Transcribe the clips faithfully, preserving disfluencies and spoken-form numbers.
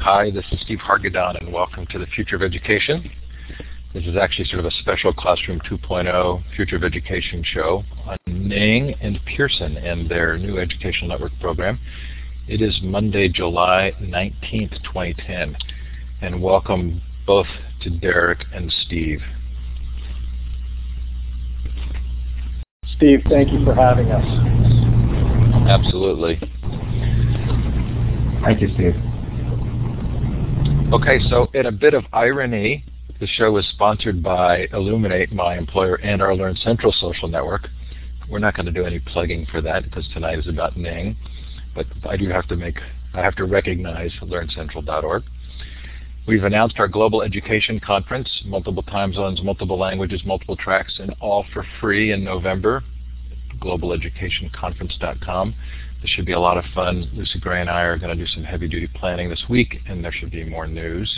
Hi, this is Steve Hargadon, and welcome to the Future of Education. This is actually sort of a special Classroom two point oh Future of Education show on Ning and Pearson and their new Educational Network program. It is Monday, July nineteenth, twenty ten, and welcome both to Derek and Steve. Steve, thank you for having us. Absolutely. Thank you, Steve. Okay, so in a bit of irony, the show is sponsored by Illuminate, my employer, and our LearnCentral social network. We're not going to do any plugging for that because tonight is about Ning, but I do have to make, I have to recognize learn central dot org. We've announced our Global Education Conference, multiple time zones, multiple languages, multiple tracks, and all for free in November, global education conference dot com. This should be a lot of fun. Lucy Gray and I are going to do some heavy-duty planning this week, and there should be more news.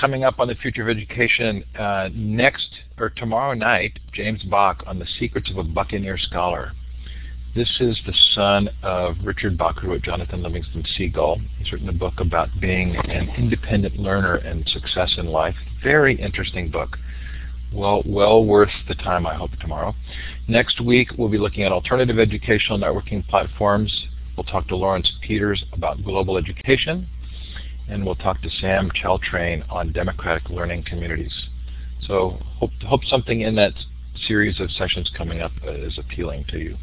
Coming up on the Future of Education uh, next, or tomorrow night, James Bach on the Secrets of a Buccaneer Scholar. This is the son of Richard Bach, who wrote Jonathan Livingston Seagull. He's written a book about being an independent learner and success in life. Very interesting book. Well, well worth the time, I hope, tomorrow. Next week, we'll be looking at alternative educational networking platforms. We'll talk to Lawrence Peters about global education, and we'll talk to Sam Chaltrain on democratic learning communities. So hope, hope something in that series of sessions coming up is appealing to you.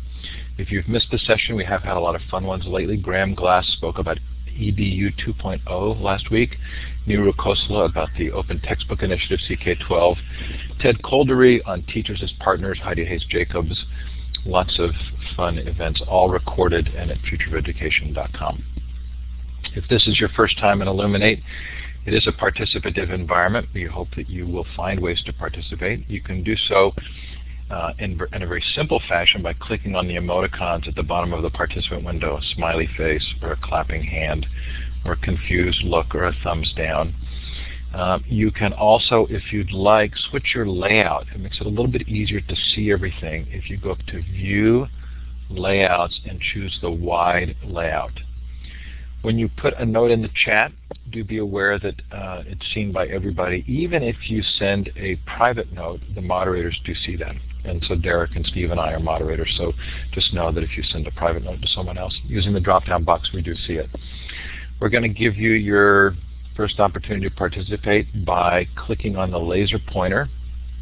If you've missed the session, we have had a lot of fun ones lately. Graham Glass spoke about E B U two point oh last week, Nuru Kosla about the Open Textbook Initiative, C K twelve, Ted Koldery on Teachers as Partners, Heidi Hayes Jacobs, lots of fun events, all recorded and at future of education dot com. If this is your first time in Illuminate, it is a participative environment. We hope that you will find ways to participate. You can do so Uh, in, in a very simple fashion by clicking on the emoticons at the bottom of the participant window, a smiley face or a clapping hand or a confused look or a thumbs down. Uh, you can also, if you'd like, switch your layout. It makes it a little bit easier to see everything if you go up to View Layouts and choose the wide layout. When you put a note in the chat, do be aware that uh, it's seen by everybody. Even if you send a private note, the moderators do see that. And so Derek and Steve and I are moderators, so just know that if you send a private note to someone else, using the drop-down box, we do see it. We're going to give you your first opportunity to participate by clicking on the laser pointer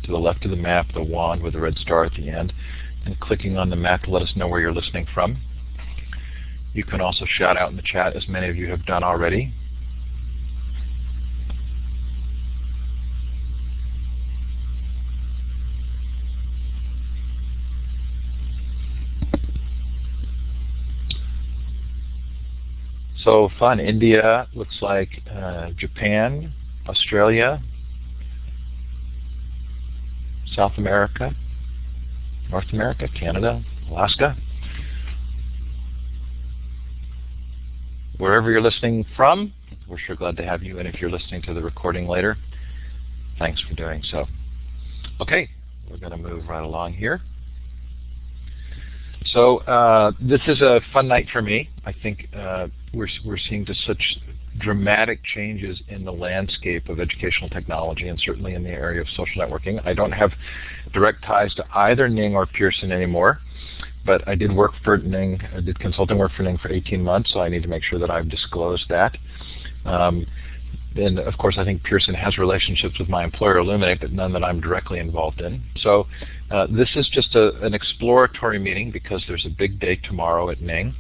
to the left of the map, the wand with the red star at the end, and clicking on the map to let us know where you're listening from. You can also shout out in the chat, as many of you have done already. So fun. India, looks like uh, Japan, Australia, South America, North America, Canada, Alaska. Wherever you're listening from, we're sure glad to have you. And if you're listening to the recording later, thanks for doing so. Okay, we're going to move right along here. So uh, this is a fun night for me. I think uh, we're, we're seeing just such dramatic changes in the landscape of educational technology and certainly in the area of social networking. I don't have direct ties to either Ning or Pearson anymore, but I did work for Ning, I did consulting work for Ning for eighteen months, so I need to make sure that I've disclosed that. Um, and of course, I think Pearson has relationships with my employer, Illuminate, but none that I'm directly involved in. So uh, this is just a, an exploratory meeting because there's a big day tomorrow at Ning,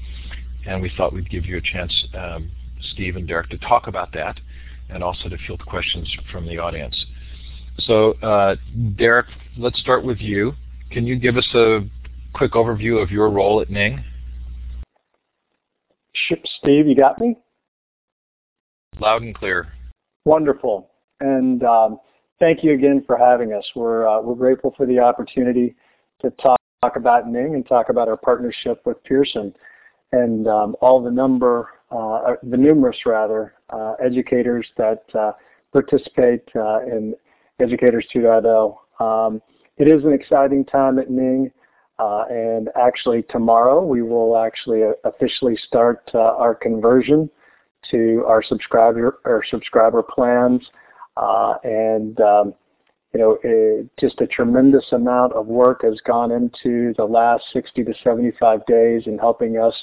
and we thought we'd give you a chance, um, Steve and Derek, to talk about that and also to field questions from the audience. So uh, Derek, let's start with you. Can you give us a quick overview of your role at Ning? Steve, you got me? Loud and clear. Wonderful, and um, thank you again for having us. We're uh, we're grateful for the opportunity to talk, talk about Ning and talk about our partnership with Pearson and um, all the number, uh, the numerous rather, uh, educators that uh, participate uh, in Educators two point oh. Um, it is an exciting time at Ning. Uh, and actually tomorrow we will actually officially start uh, our conversion to our subscriber our subscriber plans, uh, and um, you know, it, just a tremendous amount of work has gone into the last sixty to seventy-five days in helping us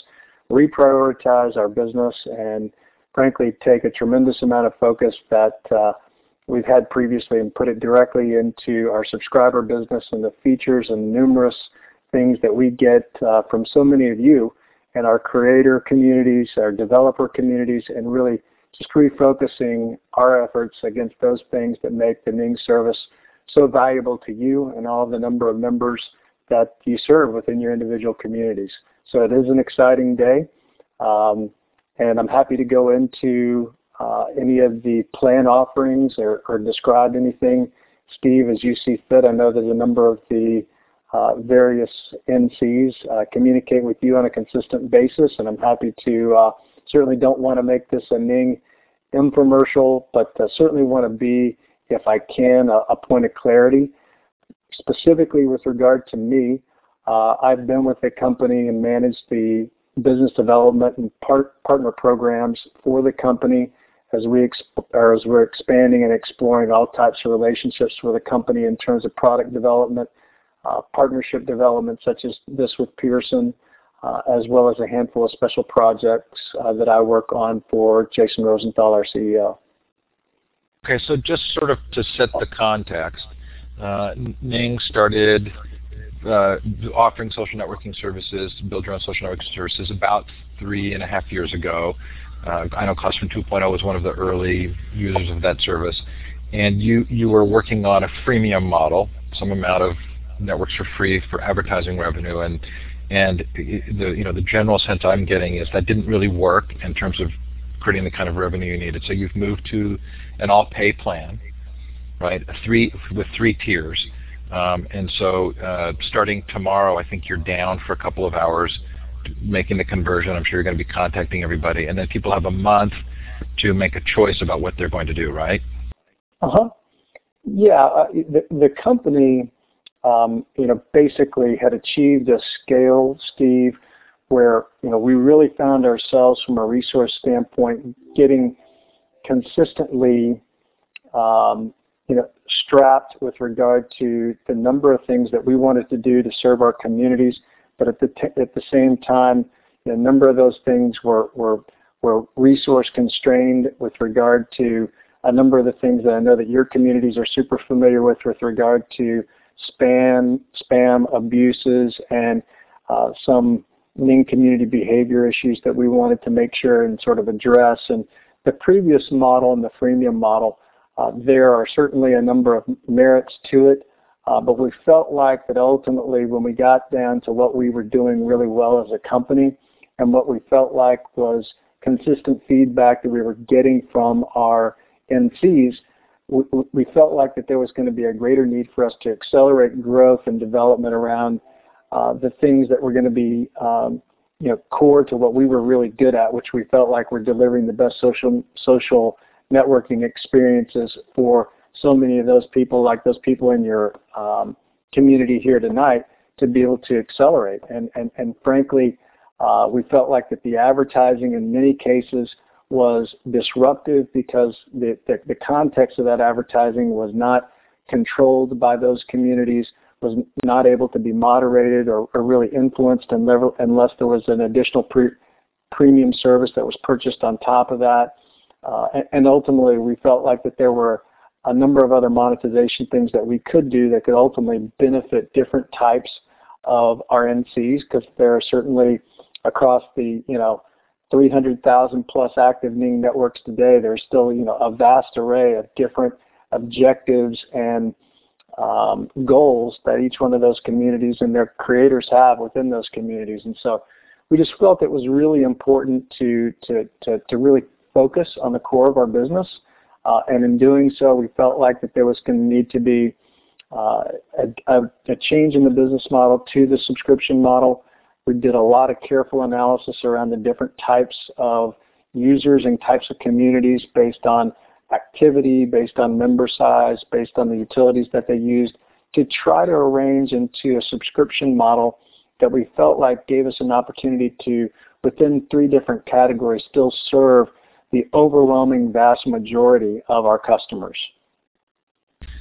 reprioritize our business and frankly take a tremendous amount of focus that uh, we've had previously and put it directly into our subscriber business and the features and numerous things that we get uh, from so many of you and our creator communities, our developer communities, and really just refocusing our efforts against those things that make the Ning service so valuable to you and all the number of members that you serve within your individual communities. So it is an exciting day, um, and I'm happy to go into uh, any of the plan offerings or, or describe anything, Steve, as you see fit. I know that a number of the Uh, various N Cs uh, communicate with you on a consistent basis, and I'm happy to, uh, certainly don't want to make this a Ning infomercial, but uh, certainly want to be, if I can, a, a point of clarity. Specifically with regard to me, uh, I've been with the company and managed the business development and part, partner programs for the company as, we exp or as we're expanding and exploring all types of relationships with the company in terms of product development, Uh, partnership development such as this with Pearson, uh, as well as a handful of special projects uh, that I work on for Jason Rosenthal, our C E O. Okay, so just sort of to set the context, uh, Ning started uh, offering social networking services, build your own social networking services, about three and a half years ago. Uh, I know Classroom two point oh was one of the early users of that service, and you, you were working on a freemium model, some amount of networks for free for advertising revenue, and and the you know the general sense I'm getting is that didn't really work in terms of creating the kind of revenue you needed. So you've moved to an all-pay plan, right? Three with three tiers, um, and so uh, starting tomorrow, I think you're down for a couple of hours making the conversion. I'm sure you're going to be contacting everybody, and then people have a month to make a choice about what they're going to do, right? Uh huh. Yeah, uh, the the company. Um, you know, basically had achieved a scale, Steve, where, you know, we really found ourselves from a resource standpoint getting consistently, um, you know, strapped with regard to the number of things that we wanted to do to serve our communities, but at the, t at the same time, you know, a number of those things were, were, were resource constrained with regard to a number of the things that I know that your communities are super familiar with with regard to spam, spam abuses, and uh, some Ning community behavior issues that we wanted to make sure and sort of address. And the previous model and the freemium model, uh, there are certainly a number of merits to it, uh, but we felt like that ultimately when we got down to what we were doing really well as a company and what we felt like was consistent feedback that we were getting from our N Cs, we felt like that there was going to be a greater need for us to accelerate growth and development around uh, the things that were going to be um, you know, core to what we were really good at, which we felt like we're delivering the best social, social networking experiences for so many of those people, like those people in your um, community here tonight, to be able to accelerate. And, and, and frankly, uh, we felt like that the advertising in many cases was disruptive because the, the, the context of that advertising was not controlled by those communities, was not able to be moderated or, or really influenced unless there was an additional pre premium service that was purchased on top of that. Uh, and, and ultimately, we felt like that there were a number of other monetization things that we could do that could ultimately benefit different types of our N Cs, because there are certainly across the, you know, three hundred thousand plus active Ning networks today, there's still, you know, a vast array of different objectives and um, goals that each one of those communities and their creators have within those communities. And so we just felt it was really important to, to, to, to really focus on the core of our business. Uh, and in doing so, we felt like that there was going to need to be uh, a, a, a change in the business model to the subscription model. We did a lot of careful analysis around the different types of users and types of communities based on activity, based on member size, based on the utilities that they used, to try to arrange into a subscription model that we felt like gave us an opportunity to, within three different categories, still serve the overwhelming vast majority of our customers.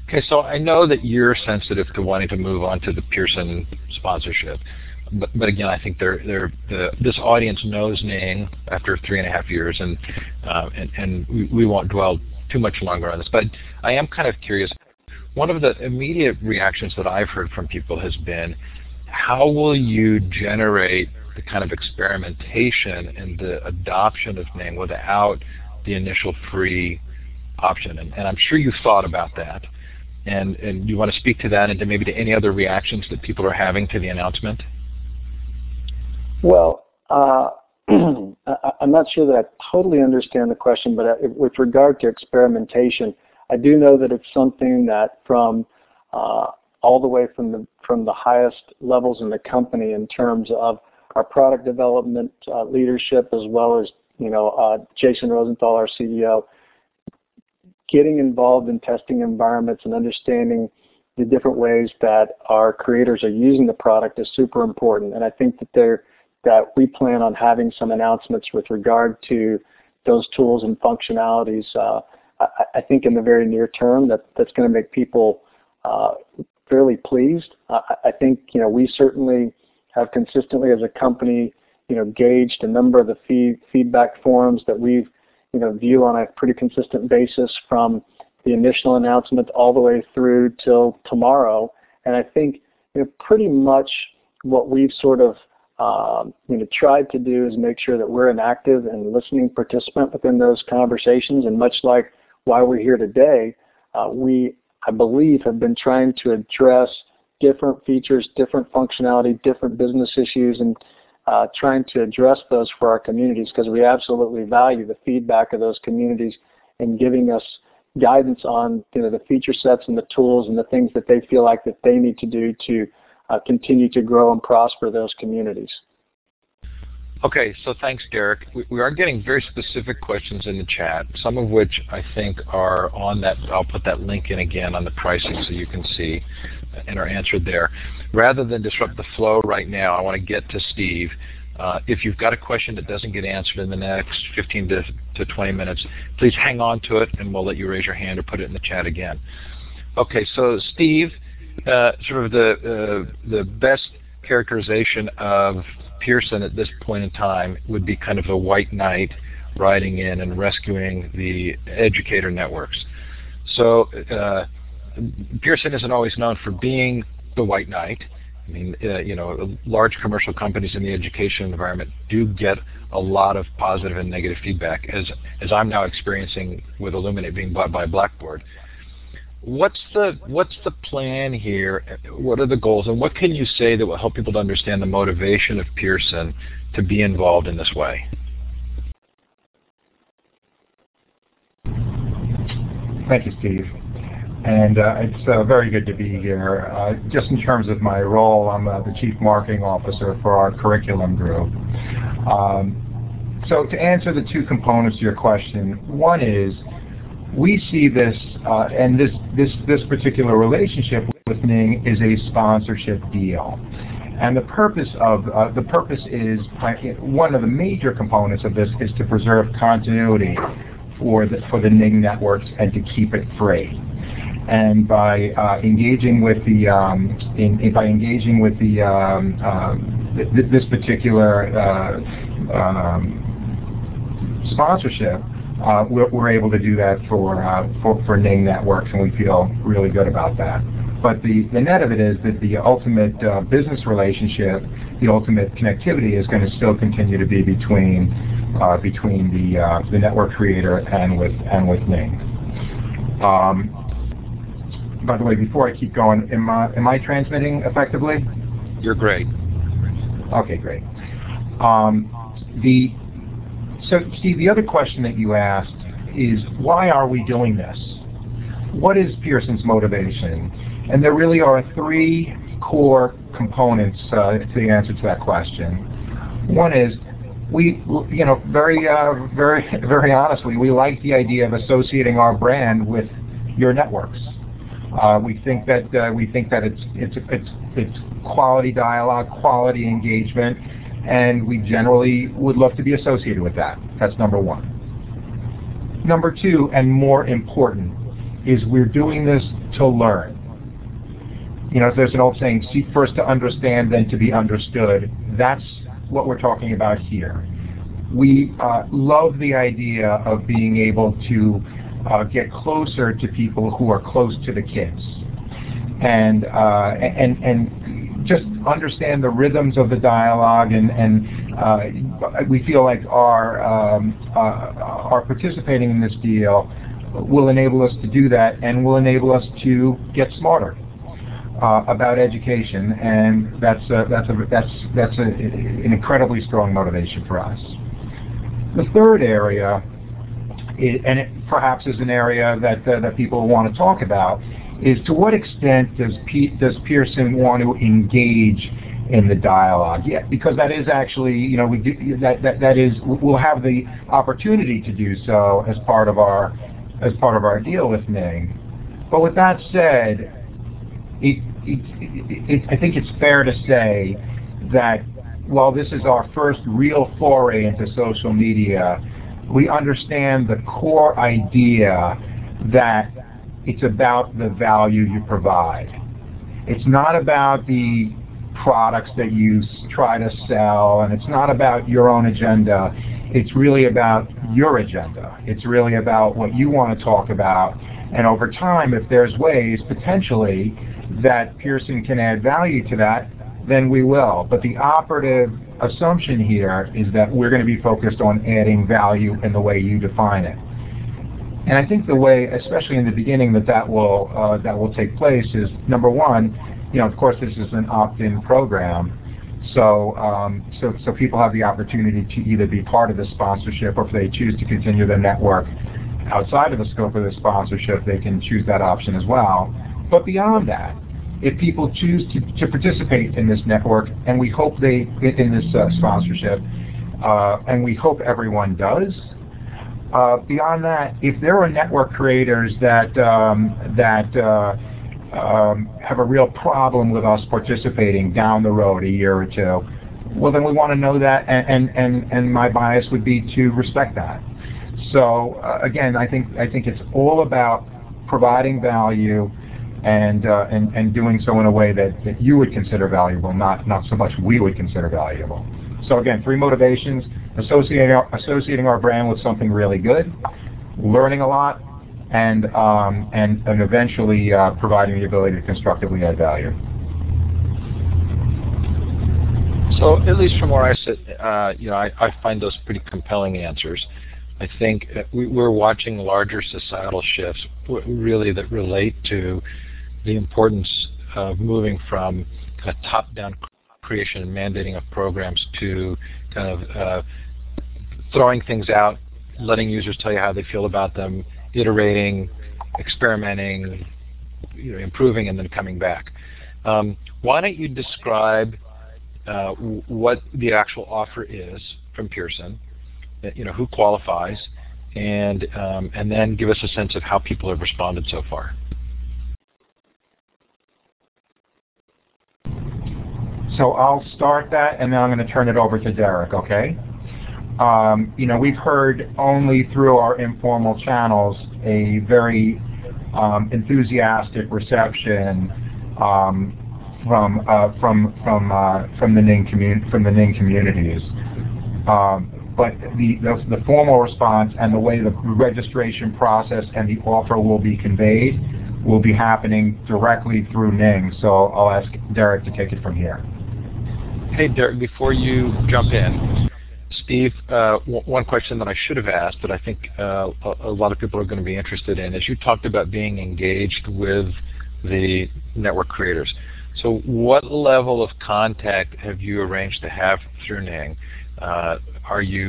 Okay, so I know that you're sensitive to wanting to move on to the Pearson sponsorship, but, but again, I think they're, they're, the, this audience knows Ning after three and a half years, and, uh, and, and we, we won't dwell too much longer on this, but I am kind of curious. One of the immediate reactions that I've heard from people has been, how will you generate the kind of experimentation and the adoption of Ning without the initial free option? And, and I'm sure you've thought about that. And, and you want to speak to that and to maybe to any other reactions that people are having to the announcement? Well, uh, I'm not sure that I totally understand the question, but with regard to experimentation, I do know that it's something that from uh, all the way from the from the highest levels in the company in terms of our product development uh, leadership, as well as you know uh, Jason Rosenthal, our C E O, getting involved in testing environments and understanding the different ways that our creators are using the product is super important. And I think that they're that we plan on having some announcements with regard to those tools and functionalities. Uh, I, I think in the very near term that that's going to make people uh, fairly pleased. I, I think you know we certainly have consistently as a company you know gauged a number of the fee feedback forums that we've you know view on a pretty consistent basis from the initial announcement all the way through till tomorrow. And I think you know pretty much what we've sort of um, you know tried to do is make sure that we're an active and listening participant within those conversations. And much like why we're here today, uh, we I believe have been trying to address different features, different functionality, different business issues, and uh, trying to address those for our communities, because we absolutely value the feedback of those communities and giving us guidance on you know the feature sets and the tools and the things that they feel like that they need to do to uh, continue to grow and prosper those communities. Okay, so thanks, Derek. We, we are getting very specific questions in the chat, some of which I think are on that. I'll put that link in again on the pricing so you can see and are answered there. Rather than disrupt the flow right now, I want to get to Steve. Uh, if you've got a question that doesn't get answered in the next fifteen to twenty minutes, please hang on to it and we'll let you raise your hand or put it in the chat again. Okay, so Steve, uh, sort of the, uh, the best characterization of Pearson at this point in time would be kind of a white knight riding in and rescuing the educator networks. So uh, Pearson isn't always known for being the white knight. I mean, uh, you know, large commercial companies in the education environment do get a lot of positive and negative feedback, as, as I'm now experiencing with Illuminate being bought by Blackboard. What's the, what's the plan here? What are the goals? And what can you say that will help people to understand the motivation of Pearson to be involved in this way? Thank you, Steve. And uh, it's uh, very good to be here. Uh, just in terms of my role, I'm uh, the Chief Marketing Officer for our curriculum group. Um, so to answer the two components to your question, one is we see this, uh, and this, this, this particular relationship with Ning is a sponsorship deal. And the purpose of, uh, the purpose is, one of the major components of this is to preserve continuity for the, for the Ning networks and to keep it free. And by uh, engaging with the, um, in, in, by engaging with the, um, um, th this particular uh, um, sponsorship, Uh, we're, we're able to do that for, uh, for for Ning networks, and we feel really good about that. But the, the net of it is that the ultimate uh, business relationship, the ultimate connectivity, is going to still continue to be between uh, between the uh, the network creator and with and with Ning. Um, by the way, before I keep going, am I am I transmitting effectively? You're great. Okay, great. Um, the So, Steve, the other question that you asked is, why are we doing this? What is Pearson's motivation? And there really are three core components uh, to the answer to that question. One is, we, you know, very, uh, very, very honestly, we like the idea of associating our brand with your networks. Uh, we think that uh, we think that it's it's it's it's quality dialogue, quality engagement, and we generally would love to be associated with that. That's number one. Number two, and more important, is we're doing this to learn. You know, there's an old saying, seek first to understand, then to be understood. That's what we're talking about here. We uh, love the idea of being able to uh, get closer to people who are close to the kids, and uh, and and just understand the rhythms of the dialogue. And and uh, we feel like our um, uh, our participating in this deal will enable us to do that, and will enable us to get smarter Uh, about education, and that's a, that's a, that's that's a, an incredibly strong motivation for us. The third area, is, and it perhaps is an area that uh, that people want to talk about, is to what extent does Pe does Pearson want to engage in the dialogue? Yeah, because that is actually, you know, we do, that that that is we'll have the opportunity to do so as part of our as part of our deal with Ning. But with that said, It, it, it, it, I think it's fair to say that while this is our first real foray into social media, we understand the core idea that it's about the value you provide. It's not about the products that you try to sell, and it's not about your own agenda. It's really about your agenda. It's really about what you want to talk about. And over time, if there's ways, potentially, that Pearson can add value to that, then we will. But the operative assumption here is that we're going to be focused on adding value in the way you define it. And I think the way, especially in the beginning, that that will uh, that will take place is, number one, you know, of course, this is an opt-in program, so um, so so people have the opportunity to either be part of the sponsorship, or if they choose to continue their network outside of the scope of the sponsorship, they can choose that option as well. But beyond that, if people choose to, to participate in this network, and we hope they in this uh, sponsorship, uh, and we hope everyone does. Uh, beyond that, if there are network creators that um, that uh, um, have a real problem with us participating down the road, a year or two, well, then we want to know that, and and and my bias would be to respect that. So uh, again, I think I think it's all about providing value. And, uh, and and doing so in a way that, that you would consider valuable, not not so much we would consider valuable. So again, three motivations: associating our, associating our brand with something really good, learning a lot, and um, and and eventually uh, providing the ability to constructively add value. So at least from where I sit, uh, you know, I, I find those pretty compelling answers. I think we're watching larger societal shifts, really, that relate to the importance of moving from kind of top-down creation and mandating of programs to kind of uh, throwing things out, letting users tell you how they feel about them, iterating, experimenting, you know, improving, and then coming back. Um, why don't you describe uh, what the actual offer is from Pearson? You know, who qualifies, and um, and then give us a sense of how people have responded so far. So I'll start that, and then I'm going to turn it over to Derek. Okay. Um, you know, we've heard only through our informal channels a very um, enthusiastic reception um, from uh, from from uh, from the Ning community from the Ning communities. Um, But the, the, the formal response and the way the registration process and the offer will be conveyed will be happening directly through Ning. So I'll ask Derek to take it from here. Hey, Derek, before you jump in, Steve, uh, one question that I should have asked that I think uh, a, a lot of people are going to be interested in is you talked about being engaged with the network creators. So what level of contact have you arranged to have through Ning? Uh, are you,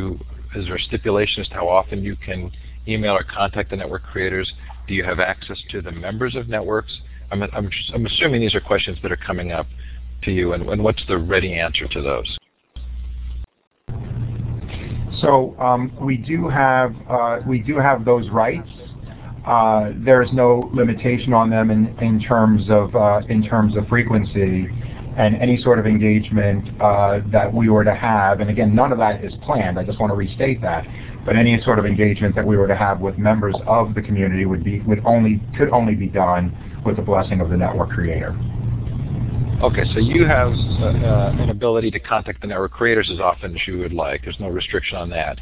is there a stipulation as to how often you can email or contact the network creators? Do you have access to the members of networks? I'm, I'm, I'm assuming these are questions that are coming up to you, and, and what's the ready answer to those? So um, we do have uh, we do have those rights. uh, there is no limitation on them in, in terms of uh, in terms of frequency and any sort of engagement uh, that we were to have. And again, none of that is planned. I just want to restate that. But any sort of engagement that we were to have with members of the community would be would only could only be done with the blessing of the network creator. Okay, so you have uh, uh, an ability to contact the network creators as often as you would like. There's no restriction on that.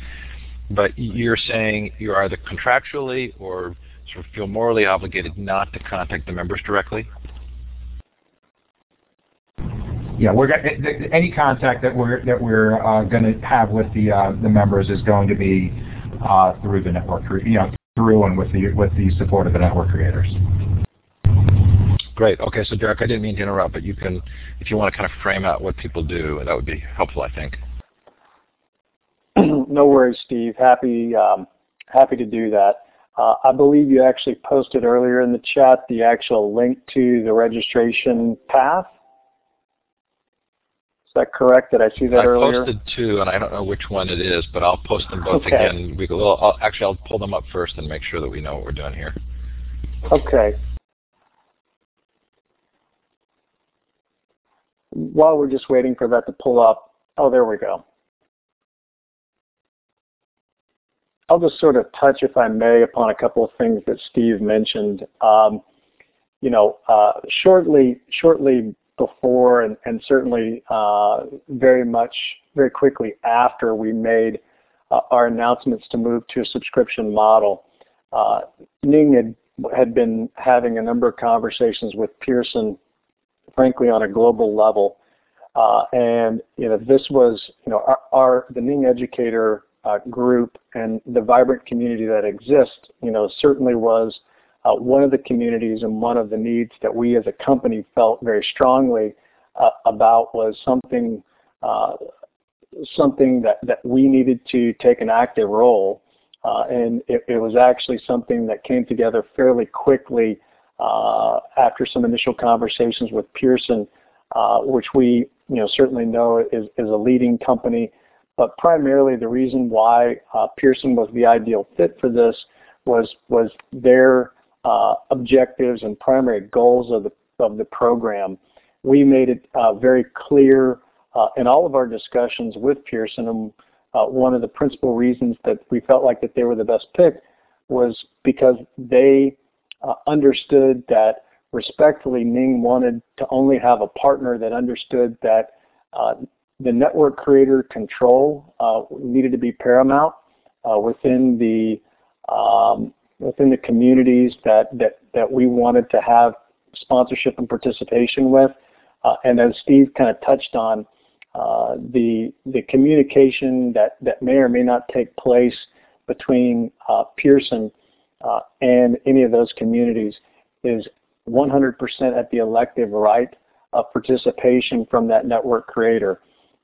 But you're saying you're either contractually or sort of feel morally obligated not to contact the members directly? Yeah, we're gonna, any contact that we're that we're uh, going to have with the uh, the members is going to be uh, through the network, you know, through and with the with the support of the network creators. Great. Okay, so Derek, I didn't mean to interrupt, but you can, if you want to kind of frame out what people do, that would be helpful, I think. No worries, Steve. Happy um, happy to do that. Uh, I believe you actually posted earlier in the chat the actual link to the registration path. Is that correct? Did I see that I earlier? I posted two, and I don't know which one it is, but I'll post them both okay. again. We will, I'll, actually, I'll pull them up first and make sure that we know what we're doing here. Okay. While we're just waiting for that to pull up, oh, there we go. I'll just sort of touch, if I may, upon a couple of things that Steve mentioned. Um, you know, uh, shortly, shortly before, and, and certainly uh, very much, very quickly after we made uh, our announcements to move to a subscription model, uh, Ning had, had been having a number of conversations with Pearson, frankly, on a global level, uh, and you know, this was, you know, our, our the Ning educator Uh, group and the vibrant community that exists, you know, certainly was uh, one of the communities and one of the needs that we as a company felt very strongly uh, about was something uh, something that, that we needed to take an active role, uh, and it, it was actually something that came together fairly quickly uh, after some initial conversations with Pearson, uh, which we, you know, certainly know is, is a leading company. But primarily the reason why uh, Pearson was the ideal fit for this was was their uh, objectives and primary goals of the, of the program. We made it uh, very clear uh, in all of our discussions with Pearson, and uh, one of the principal reasons that we felt like that they were the best pick was because they uh, understood that, respectfully, Ning wanted to only have a partner that understood that uh, the network creator control uh, needed to be paramount uh, within the um, within the communities that, that that we wanted to have sponsorship and participation with, uh, and as Steve kind of touched on, uh, the the communication that that may or may not take place between uh, Pearson uh, and any of those communities is one hundred percent at the elective right of participation from that network creator.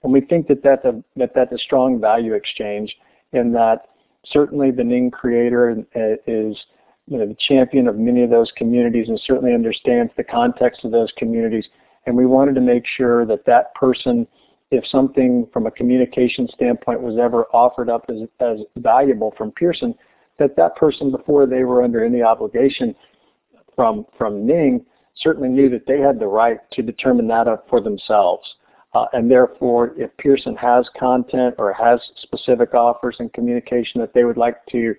And we think that that's a, that that's a strong value exchange, in that certainly the Ning creator is, you know, the champion of many of those communities and certainly understands the context of those communities. And we wanted to make sure that that person, if something from a communication standpoint was ever offered up as, as valuable from Pearson, that that person, before they were under any obligation from, from Ning, certainly knew that they had the right to determine that up for themselves. Uh, and therefore, if Pearson has content or has specific offers and communication that they would like to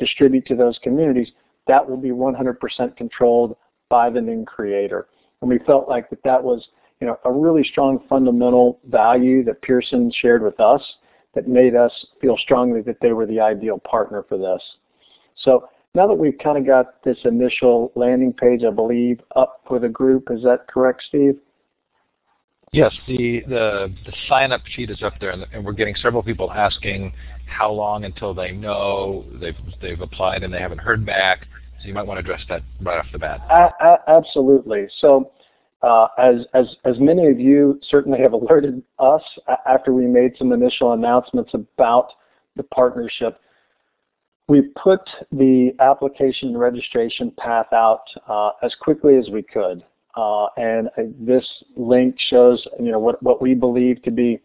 distribute to those communities, that will be one hundred percent controlled by the Ning creator. And we felt like that that was, you know, a really strong fundamental value that Pearson shared with us that made us feel strongly that they were the ideal partner for this. So now that we've kind of got this initial landing page, I believe, up for the group, is that correct, Steve? Yes, the, the, the sign-up sheet is up there, and, and we're getting several people asking how long until they know they've, they've applied and they haven't heard back, so you might want to address that right off the bat. I, I, absolutely. So uh, as, as, as many of you certainly have alerted us after we made some initial announcements about the partnership, we put the application and registration path out uh, as quickly as we could. Uh, and uh, this link shows, you know, what, what we believe to be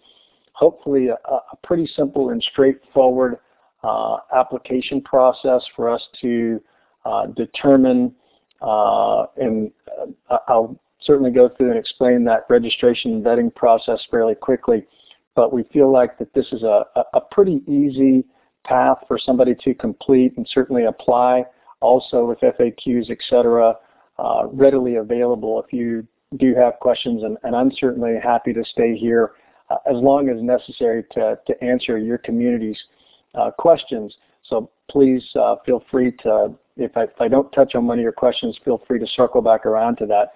hopefully a, a pretty simple and straightforward uh, application process for us to uh, determine, uh, and I'll certainly go through and explain that registration and vetting process fairly quickly, but we feel like that this is a, a pretty easy path for somebody to complete and certainly apply, also with F A Qs, et cetera, uh, readily available if you do have questions, and, and I'm certainly happy to stay here uh, as long as necessary to, to answer your community's uh, questions. So please uh, feel free to, if I, if I don't touch on one of your questions, feel free to circle back around to that.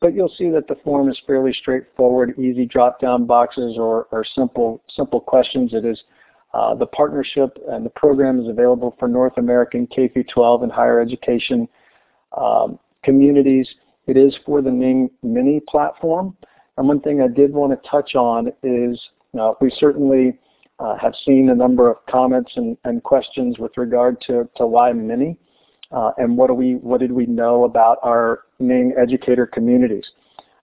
But you'll see that the form is fairly straightforward, easy drop-down boxes or, or simple, simple questions. It is uh, the partnership and the program is available for North American K through twelve and higher education um, communities. It is for the Ning Mini platform. And one thing I did want to touch on is uh, we certainly uh, have seen a number of comments and, and questions with regard to, to why Mini uh, and what do we what did we know about our Ning educator communities.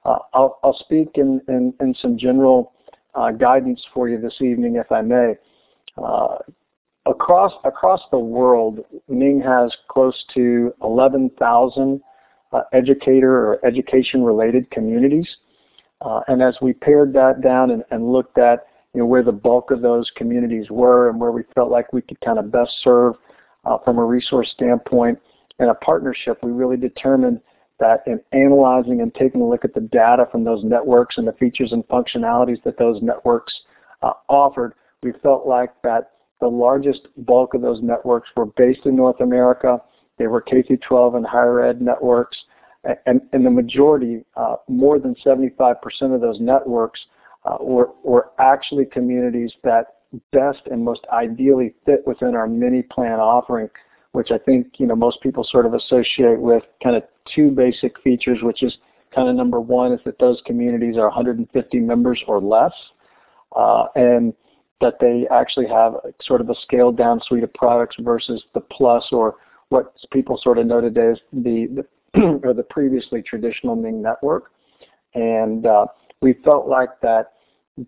Uh, I'll, I'll speak in, in, in some general uh, guidance for you this evening, if I may. Uh, across, across the world, Ning has close to eleven thousand Uh, educator or education-related communities, uh, and as we pared that down and, and looked at you know where the bulk of those communities were and where we felt like we could kind of best serve uh, from a resource standpoint and a partnership, we really determined that in analyzing and taking a look at the data from those networks and the features and functionalities that those networks uh, offered, we felt like that the largest bulk of those networks were based in North America. They were K through twelve and higher ed networks, and, and the majority, uh, more than seventy-five percent of those networks uh, were, were actually communities that best and most ideally fit within our mini plan offering, which I think you know most people sort of associate with kind of two basic features, which is kind of number one is that those communities are one hundred fifty members or less, uh, and that they actually have sort of a scaled down suite of products versus the plus or what people sort of know today is the, the or the previously traditional Ning network, and uh, we felt like that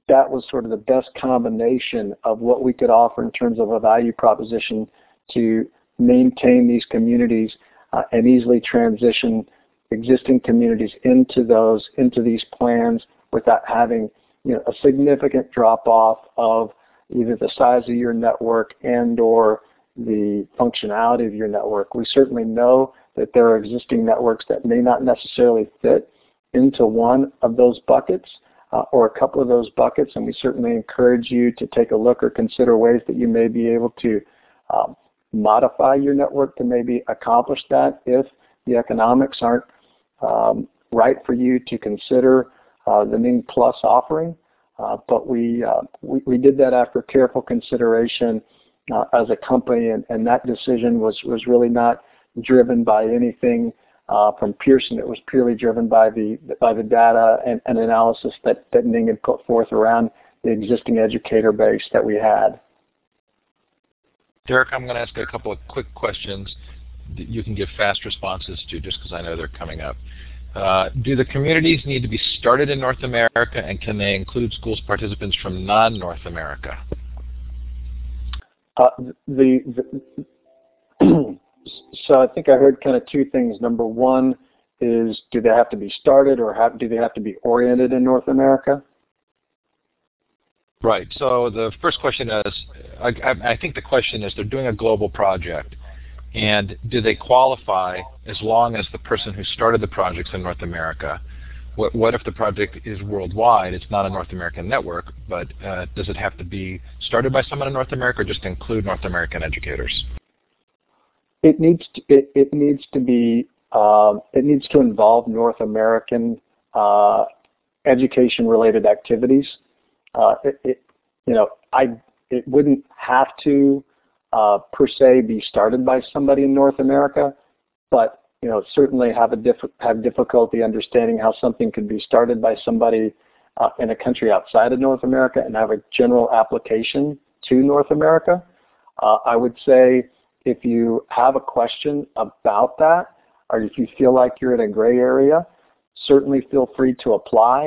that was sort of the best combination of what we could offer in terms of a value proposition to maintain these communities uh, and easily transition existing communities into those into these plans without having you know a significant drop off of either the size of your network and or the functionality of your network. We certainly know that there are existing networks that may not necessarily fit into one of those buckets uh, or a couple of those buckets, and we certainly encourage you to take a look or consider ways that you may be able to um, modify your network to maybe accomplish that if the economics aren't um, right for you to consider uh, the Ning Plus offering. Uh, but we, uh, we, we did that after careful consideration Uh, as a company, and, and that decision was, was really not driven by anything uh, from Pearson. It was purely driven by the by the data and, and analysis that, that Ning had put forth around the existing educator base that we had. Derek, I'm going to ask you a couple of quick questions that you can give fast responses to just because I know they're coming up. Uh, do the communities need to be started in North America, and can they include schools participants from non-North America? Uh, the, the so I think I heard kind of two things. Number one is, do they have to be started, or have, do they have to be oriented in North America? Right. So the first question is, I, I, I think the question is, they're doing a global project, and do they qualify as long as the person who started the project's in North America? What, what if the project is worldwide? It's not a North American network, but uh, does it have to be started by someone in North America, or just include North American educators? It needs to, it, it needs to be um, it needs to involve North American uh, education-related activities. Uh, it, it you know I it wouldn't have to uh, per se be started by somebody in North America, but you know, certainly have a diff have difficulty understanding how something could be started by somebody uh, in a country outside of North America and have a general application to North America. Uh, I would say if you have a question about that, or if you feel like you're in a gray area, certainly feel free to apply,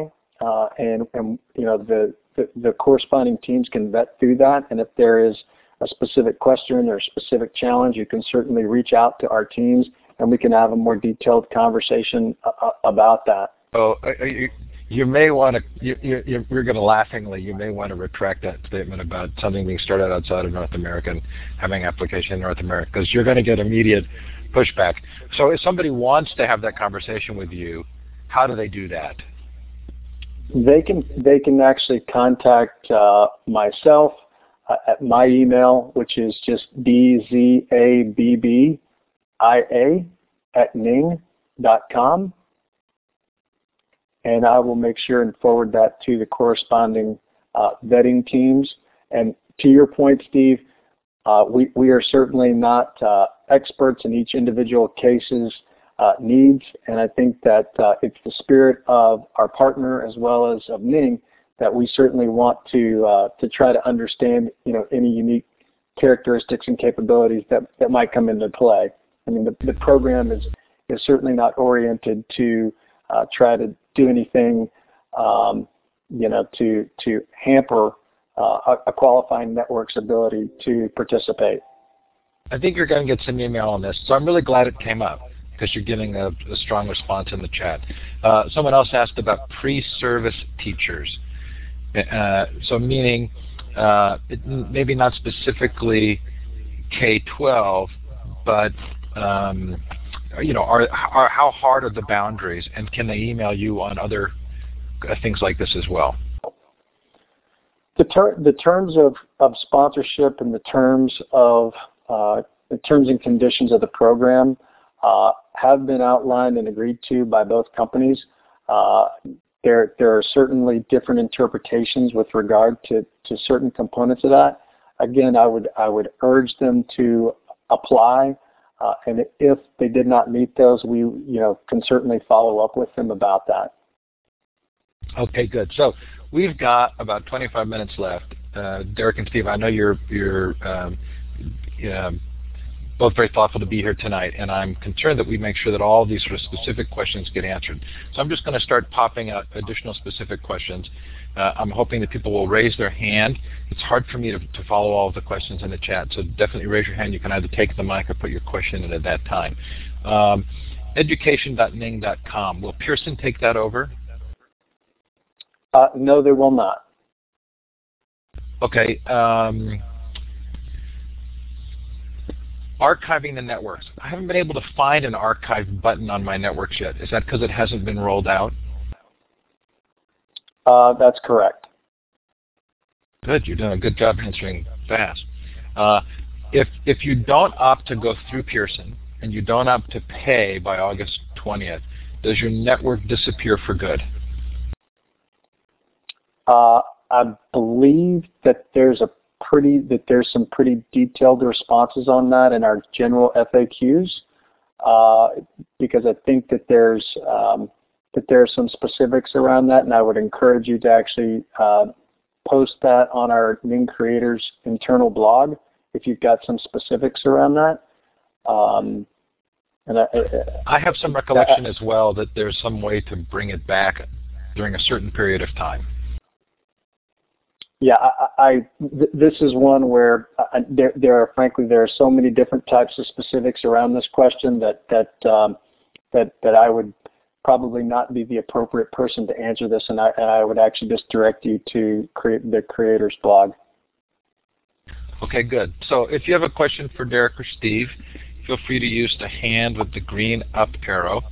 uh, and, and you know the, the the corresponding teams can vet through that. And if there is a specific question or a specific challenge, you can certainly reach out to our teams and we can have a more detailed conversation about that. Oh, you, you may want to, you, you, you're going to laughingly, you may want to retract that statement about something being started outside of North America and having application in North America, because you're going to get immediate pushback. So if somebody wants to have that conversation with you, how do they do that? They can, they can actually contact uh, myself uh, at my email, which is just d z a b b i a at ning dot com, and I will make sure and forward that to the corresponding uh, vetting teams. And to your point, Steve, uh, we, we are certainly not uh, experts in each individual case's uh, needs, and I think that uh, it's the spirit of our partner as well as of Ning that we certainly want to uh, to try to understand, you know, any unique characteristics and capabilities that, that might come into play. I mean, the, the program is, is certainly not oriented to uh, try to do anything, um, you know, to, to hamper uh, a qualifying network's ability to participate. I think you're going to get some email on this, so I'm really glad it came up because you're getting a, a strong response in the chat. Uh, someone else asked about pre-service teachers. Uh, so meaning, uh, it, maybe not specifically K twelve, but Um, you know, are, are how hard are the boundaries, and can they email you on other things like this as well? The, ter the terms of, of sponsorship and the terms of uh, the terms and conditions of the program uh, have been outlined and agreed to by both companies. Uh, there there are certainly different interpretations with regard to to certain components of that. Again, I would I would urge them to apply. Uh, and if they did not meet those, we, you know, can certainly follow up with them about that. Okay, good. So we've got about twenty-five minutes left. Uh, Derek and Steve, I know you're you're um, yeah, both very thoughtful to be here tonight, and I'm concerned that we make sure that all these sort of specific questions get answered. So I'm just going to start popping out additional specific questions. Uh, I'm hoping that people will raise their hand. It's hard for me to, to follow all of the questions in the chat, so definitely raise your hand. You can either take the mic or put your question in at that time. Um, education dot ning dot com. Will Pearson take that over? Uh, no, they will not. Okay. Um, archiving the networks. I haven't been able to find an archive button on my networks yet. Is that because it hasn't been rolled out? Uh, that's correct. Good. You're doing a good job answering fast. Uh, if, if you don't opt to go through Pearson and you don't opt to pay by August twentieth, does your network disappear for good? Uh, I believe that there's a pretty that there's some pretty detailed responses on that in our general F A Qs, uh, because I think that there's um, that there are some specifics around that, and I would encourage you to actually uh, post that on our Ning Creators internal blog if you've got some specifics around that. Um, and I, I, I have some recollection that, as well that there's some way to bring it back during a certain period of time. Yeah, I, I th this is one where I, there, there are frankly there are so many different types of specifics around this question that that um, that that I would probably not be the appropriate person to answer this, and I, and I would actually just direct you to create the creator's blog. Okay, good. So if you have a question for Derek or Steve, feel free to use the hand with the green up arrow.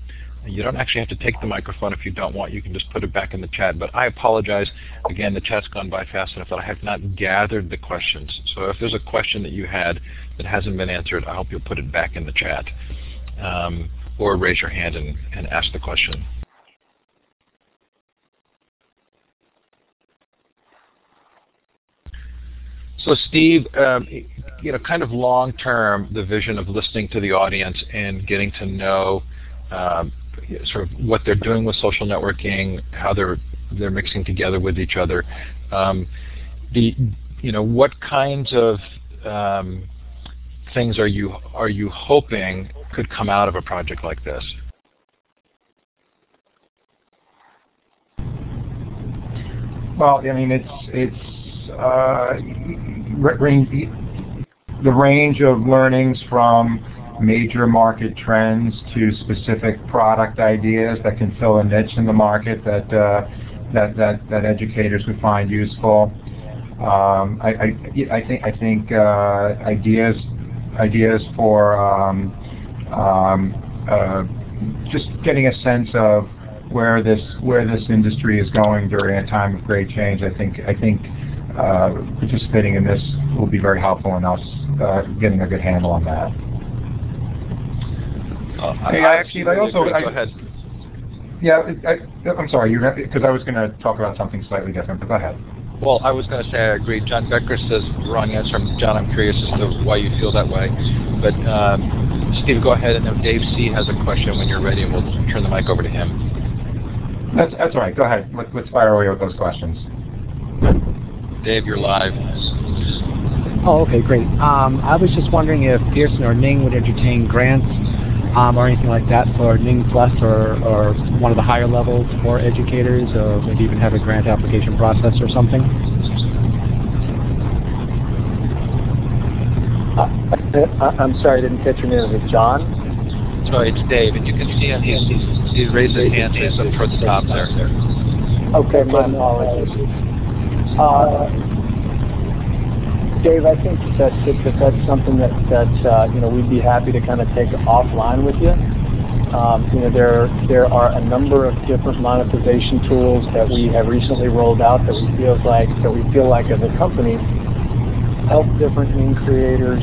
You don't actually have to take the microphone if you don't want. You can just put it back in the chat. But I apologize. Again, the chat's gone by fast enough that I have not gathered the questions. So if there's a question that you had that hasn't been answered, I hope you'll put it back in the chat. Um, or raise your hand and, and ask the question. So Steve, um, you know, kind of long term, the vision of listening to the audience and getting to know um, sort of what they're doing with social networking, how they're they're mixing together with each other. Um, the you know what kinds of um, things are you are you hoping could come out of a project like this? Well, I mean, it's it's uh, the range of learnings from major market trends to specific product ideas that can fill a niche in the market that uh, that, that that educators would find useful. Um, I, I, I think I think uh, ideas ideas for um, um, uh, just getting a sense of where this where this industry is going during a time of great change. I think I think uh, participating in this will be very helpful in us uh, getting a good handle on that. Uh, hey, I, I actually, I also, I, go ahead. Yeah, I, I'm sorry, because I was going to talk about something slightly different, but go ahead. Well, I was going to say I agree. John Becker says wrong answer. John, I'm curious as to why you feel that way. But um, Steve, go ahead, and then Dave C. has a question when you're ready, and we'll turn the mic over to him. That's, that's all right. Go ahead. Let, let's fire away with those questions. Dave, you're live. Oh, okay, great. Um, I was just wondering if Pearson or Ning would entertain grants Um, or anything like that for Ning Plus or, or one of the higher levels for educators, or maybe even have a grant application process or something? Uh, I, I'm sorry, I didn't catch your name. Is it John? Sorry, it's Dave, and you can see him. He's, he's raised his hand. He's up towards the top there. Okay, my apologies. Uh, Dave, I think that, that that's something that, that uh, you know, we'd be happy to kind of take offline with you. Um, you know, there there are a number of different monetization tools that we have recently rolled out that we feel like that we feel like as a company help different Ning creators,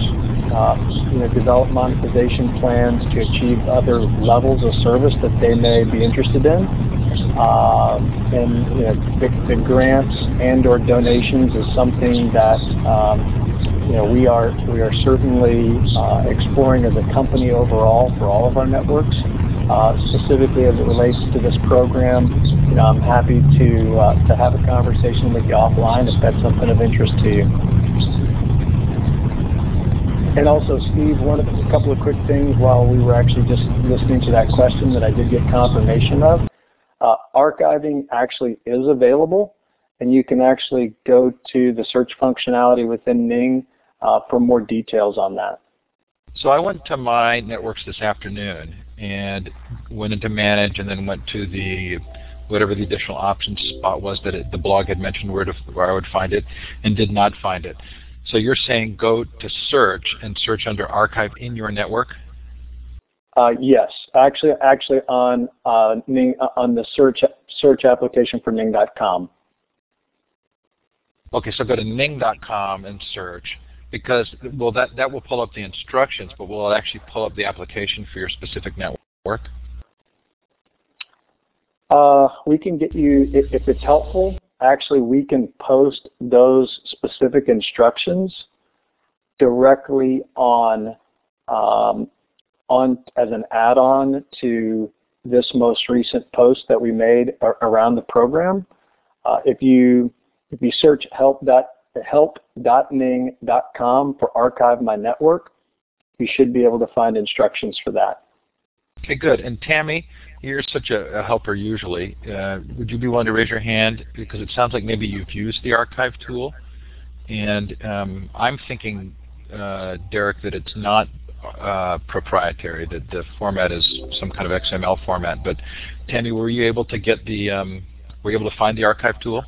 uh, you know, develop monetization plans to achieve other levels of service that they may be interested in. Uh, and you know, the, the grants and or donations is something that um, you know, we are we are certainly uh, exploring as a company overall for all of our networks. Uh, specifically as it relates to this program, you know, I'm happy to uh, to have a conversation with you offline if that's something of interest to you. And also, Steve, one of a couple of quick things while we were actually just listening to that question that I did get confirmation of. Uh, archiving actually is available, and you can actually go to the search functionality within Ning uh, for more details on that. So I went to my networks this afternoon and went into manage, and then went to the whatever the additional options spot was that it, the blog had mentioned where to where I would find it, and did not find it. So you're saying go to search and search under archive in your network? Uh, yes, actually, actually on uh, Ning, uh, on the search search application for Ning dot com. Okay, so go to Ning dot com and search, because well, that that will pull up the instructions, but will it actually pull up the application for your specific network? Uh, we can get you, if, if it's helpful. Actually, we can post those specific instructions directly on. Um, on as an add-on to this most recent post that we made ar around the program. Uh, if you if you search help dot ning dot com for archive my network, you should be able to find instructions for that. Okay, good. And Tammy, you're such a, a helper usually. Uh, would you be willing to raise your hand, because it sounds like maybe you've used the archive tool, and um, I'm thinking, uh, Derek, that it's not Uh, proprietary, that the format is some kind of X M L format. But Tammy, were you able to get the, um, were you able to find the archive tool?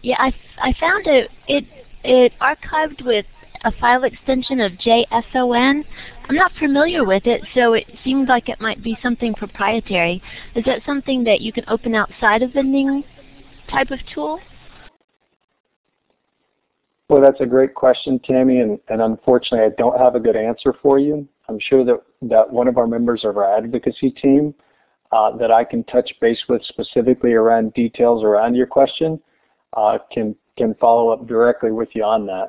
Yeah, I, I found it, it, it archived with a file extension of J S O N. I'm not familiar with it, so it seemed like it might be something proprietary. Is that something that you can open outside of the Ning type of tool? Well, that's a great question, Tammy, and, and unfortunately I don't have a good answer for you. I'm sure that, that one of our members of our advocacy team uh, that I can touch base with specifically around details around your question uh, can, can follow up directly with you on that.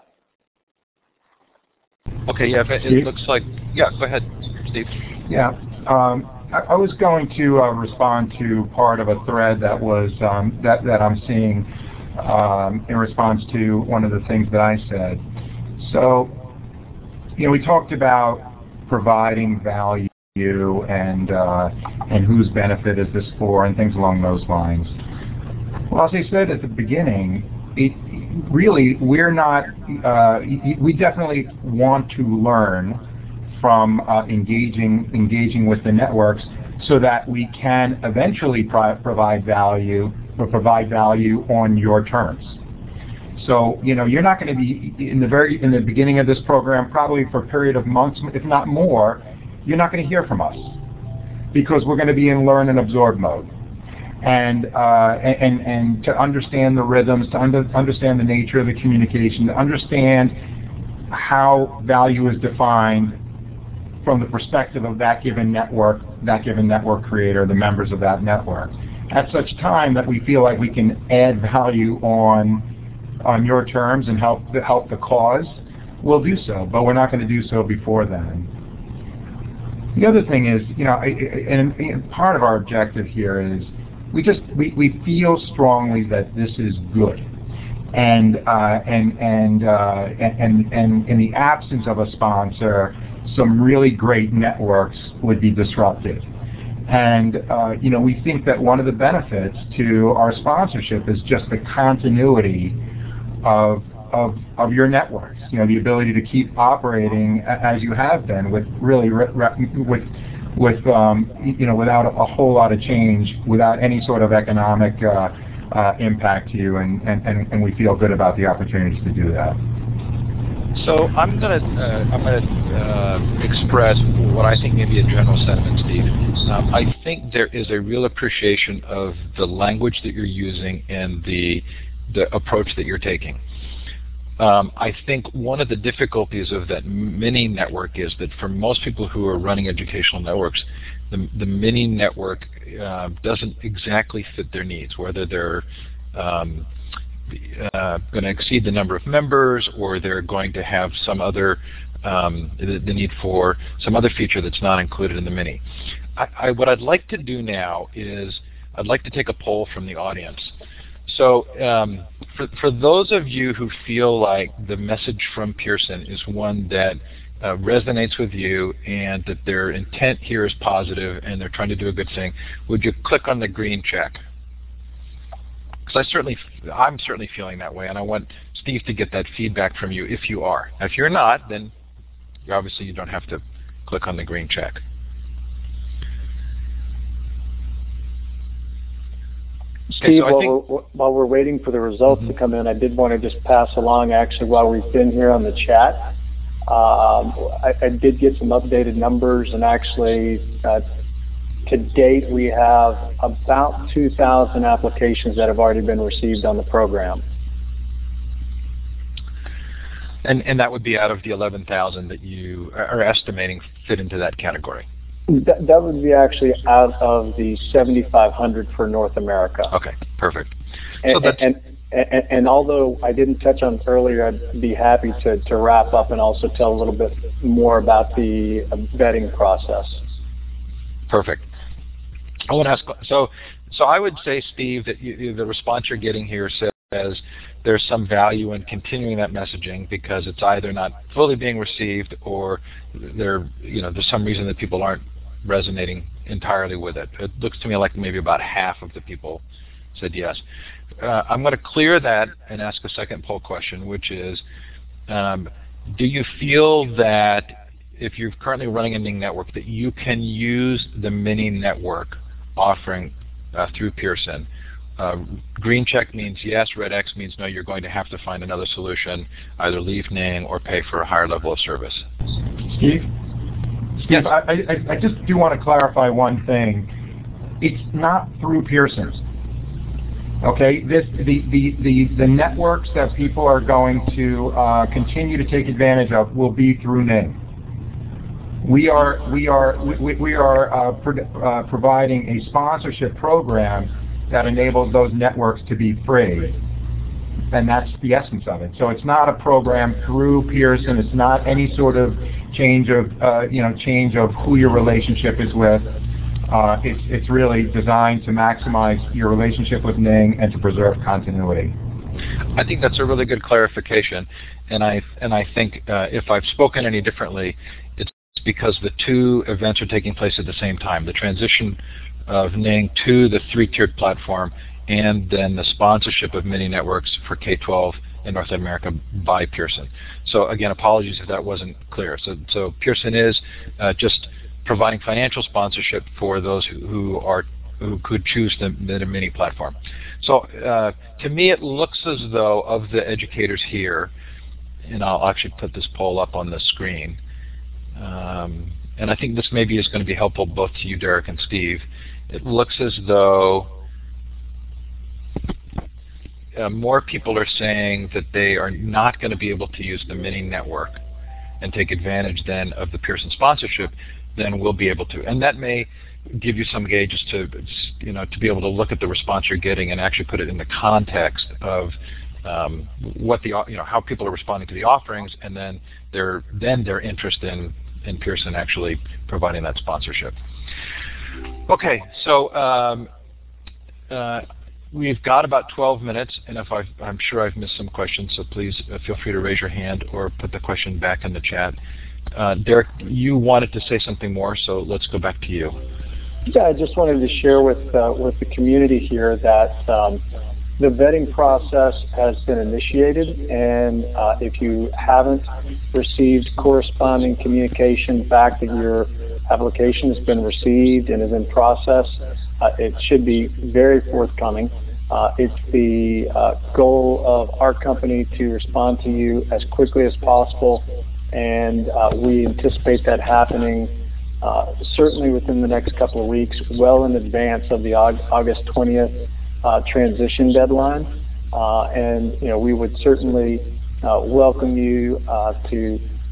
Okay, yeah, it, it looks like, yeah, go ahead, Steve. Yeah, um, I, I was going to uh, respond to part of a thread that was, um, that, that I'm seeing Um, in response to one of the things that I said. So, you know, we talked about providing value and uh, and whose benefit is this for and things along those lines. Well, as I said at the beginning, it, really, we're not, uh, we definitely want to learn from uh, engaging engaging with the networks so that we can eventually pro provide value or provide value on your terms. So, you know, you're not going to be, in the very in the beginning of this program, probably for a period of months, if not more, you're not going to hear from us because we're going to be in learn and absorb mode. And, uh, and, and to understand the rhythms, to under, understand the nature of the communication, to understand how value is defined from the perspective of that given network, that given network creator, the members of that network. At such time that we feel like we can add value on on your terms and help the, help the cause, we'll do so, but we're not going to do so before then. The other thing is, you know, and, and part of our objective here is we just we, we feel strongly that this is good, and uh, and and, uh, and and and in the absence of a sponsor, some really great networks would be disrupted. And uh, you know, we think that one of the benefits to our sponsorship is just the continuity of of of your networks. You know, the ability to keep operating as you have been, with really re with with um, you know, without a whole lot of change, without any sort of economic uh, uh, impact to you, and, and and we feel good about the opportunities to do that. So I'm gonna uh, I'm gonna uh, express what I think may be a general sentiment, Steve. Um, I think there is a real appreciation of the language that you're using and the the approach that you're taking. Um, I think one of the difficulties of that mini network is that for most people who are running educational networks, the, the mini network uh, doesn't exactly fit their needs, whether they're um, uh, going to exceed the number of members or they're going to have some other, um, the, the need for some other feature that's not included in the mini. I, I, what I'd like to do now is I'd like to take a poll from the audience. So um, for, for those of you who feel like the message from Pearson is one that uh, resonates with you and that their intent here is positive and they're trying to do a good thing, would you click on the green check? Because I certainly, I'm certainly feeling that way, and I want Steve to get that feedback from you if you are. Now, if you're not, then you obviously you don't have to click on the green check. Steve, okay, so while, we're, while we're waiting for the results mm-hmm. to come in, I did want to just pass along, actually, while we've been here on the chat, um, I, I did get some updated numbers, and actually, uh, to date, we have about two thousand applications that have already been received on the program. And, and that would be out of the eleven thousand that you are estimating fit into that category? That, that would be actually out of the seventy-five hundred for North America. Okay, perfect. And, so and, and, and, and although I didn't touch on it earlier, I'd be happy to, to wrap up and also tell a little bit more about the vetting process. Perfect. I want to ask, so, so I would say, Steve, that you, the response you're getting here says there's some value in continuing that messaging because it's either not fully being received or there, you know, there's some reason that people aren't resonating entirely with it. It looks to me like maybe about half of the people said yes. Uh, I'm going to clear that and ask a second poll question, which is, um, do you feel that if you're currently running a Ning network that you can use the mini network offering uh, through Pearson? Uh, green check means yes, red X means no, you're going to have to find another solution, either leave Ning or pay for a higher level of service. Steve? Yes, I, I, I just do want to clarify one thing. It's not through Pearson. Okay, this the the the, the networks that people are going to uh, continue to take advantage of will be through Ning. We are we are we, we are uh, pro uh, providing a sponsorship program that enables those networks to be free, and that's the essence of it. So it's not a program through Pearson. It's not any sort of change of uh, you know change of who your relationship is with. Uh, it's it's really designed to maximize your relationship with Ning and to preserve continuity. I think that's a really good clarification, and I and I think uh, if I've spoken any differently, it's because the two events are taking place at the same time. The transition of Ning to the three-tiered platform and then the sponsorship of many networks for K twelve in North America by Pearson. So again, apologies if that wasn't clear. So, so Pearson is uh, just providing financial sponsorship for those who, who are who could choose the, the mini platform. So uh, to me, it looks as though of the educators here, and I'll actually put this poll up on the screen. Um, and I think this maybe is going to be helpful both to you, Derek, and Steve. It looks as though uh, more people are saying that they are not going to be able to use the mini network and take advantage then of the Pearson sponsorship than we'll be able to. And that may give you some gauges to, you know, to be able to look at the response you're getting and actually put it in the context of Um, what the you know how people are responding to the offerings, and then their then their interest in in Pearson actually providing that sponsorship. Okay, so um, uh, we've got about twelve minutes, and if I've, I'm sure I've missed some questions, so please feel free to raise your hand or put the question back in the chat. Uh, Derek, you wanted to say something more, so let's go back to you. Yeah, I just wanted to share with uh, with the community here that. Um, The vetting process has been initiated, and uh, if you haven't received corresponding communication back that your application has been received and is in process, uh, it should be very forthcoming. Uh, it's the uh, goal of our company to respond to you as quickly as possible, and uh, we anticipate that happening uh, certainly within the next couple of weeks, well in advance of the August twentieth Uh, transition deadline, uh, and you know we would certainly uh, welcome you uh, to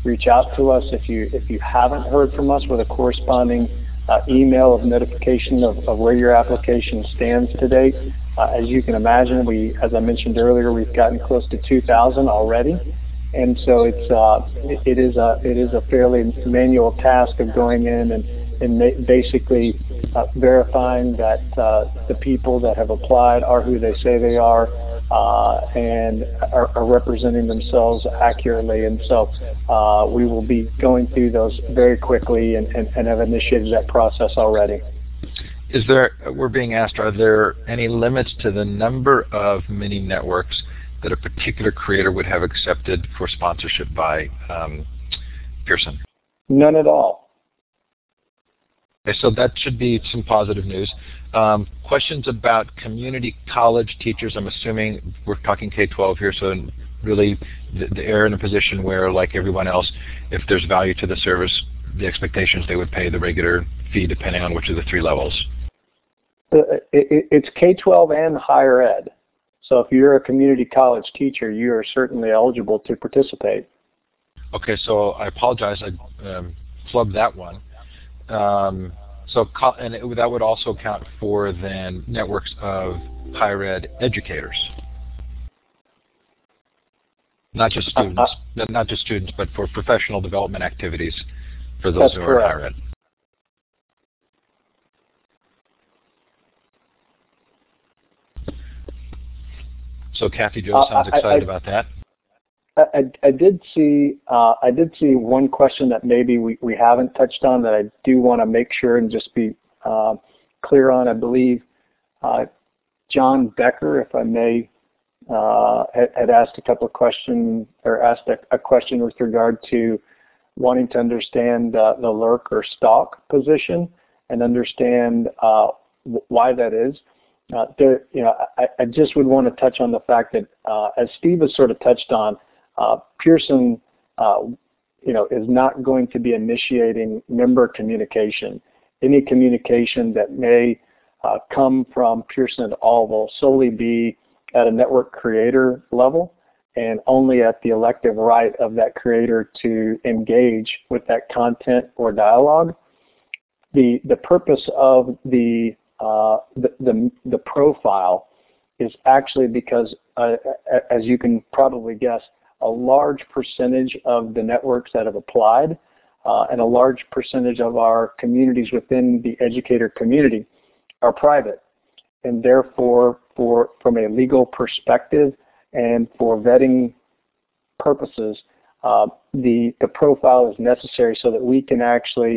reach out to us if you if you haven't heard from us with a corresponding uh, email of notification of, of where your application stands to date. Uh, as you can imagine, we, as I mentioned earlier, we've gotten close to two thousand already, and so it's uh, it, it is a it is a fairly manual task of going in and. and basically uh, verifying that uh, the people that have applied are who they say they are uh, and are, are representing themselves accurately. And so uh, we will be going through those very quickly and, and, and have initiated that process already. Is there, we're being asked, are there any limits to the number of mini networks that a particular creator would have accepted for sponsorship by um, Pearson? None at all. So that should be some positive news. Um, questions about community college teachers. I'm assuming we're talking K twelve here, so really they're in a position where, like everyone else, if there's value to the service, the expectations they would pay the regular fee depending on which of the three levels. It's K twelve and higher ed. So if you're a community college teacher, you are certainly eligible to participate. Okay, so I apologize. I um, flubbed that one. Um, so and it, that would also account for then networks of higher ed educators, not just students, uh, not just students, but for professional development activities for those who are in higher ed. So Kathy Jo uh, sounds excited I, I, about that. I, I did see uh, I did see one question that maybe we, we haven't touched on that I do want to make sure and just be uh, clear on. I believe uh, John Becker, if I may, uh, had asked a couple of questions or asked a, a question with regard to wanting to understand uh, the lurk or stalk position and understand uh, why that is. Uh, there, you know, I, I just would want to touch on the fact that uh, as Steve has sort of touched on. Uh, Pearson, uh, you know, is not going to be initiating member communication. Any communication that may uh, come from Pearson at all will solely be at a network creator level and only at the elective right of that creator to engage with that content or dialogue. The, the purpose of the, uh, the, the, the profile is actually because, uh, as you can probably guess, a large percentage of the networks that have applied uh, and a large percentage of our communities within the educator community are private, and therefore for from a legal perspective and for vetting purposes uh, the the profile is necessary so that we can actually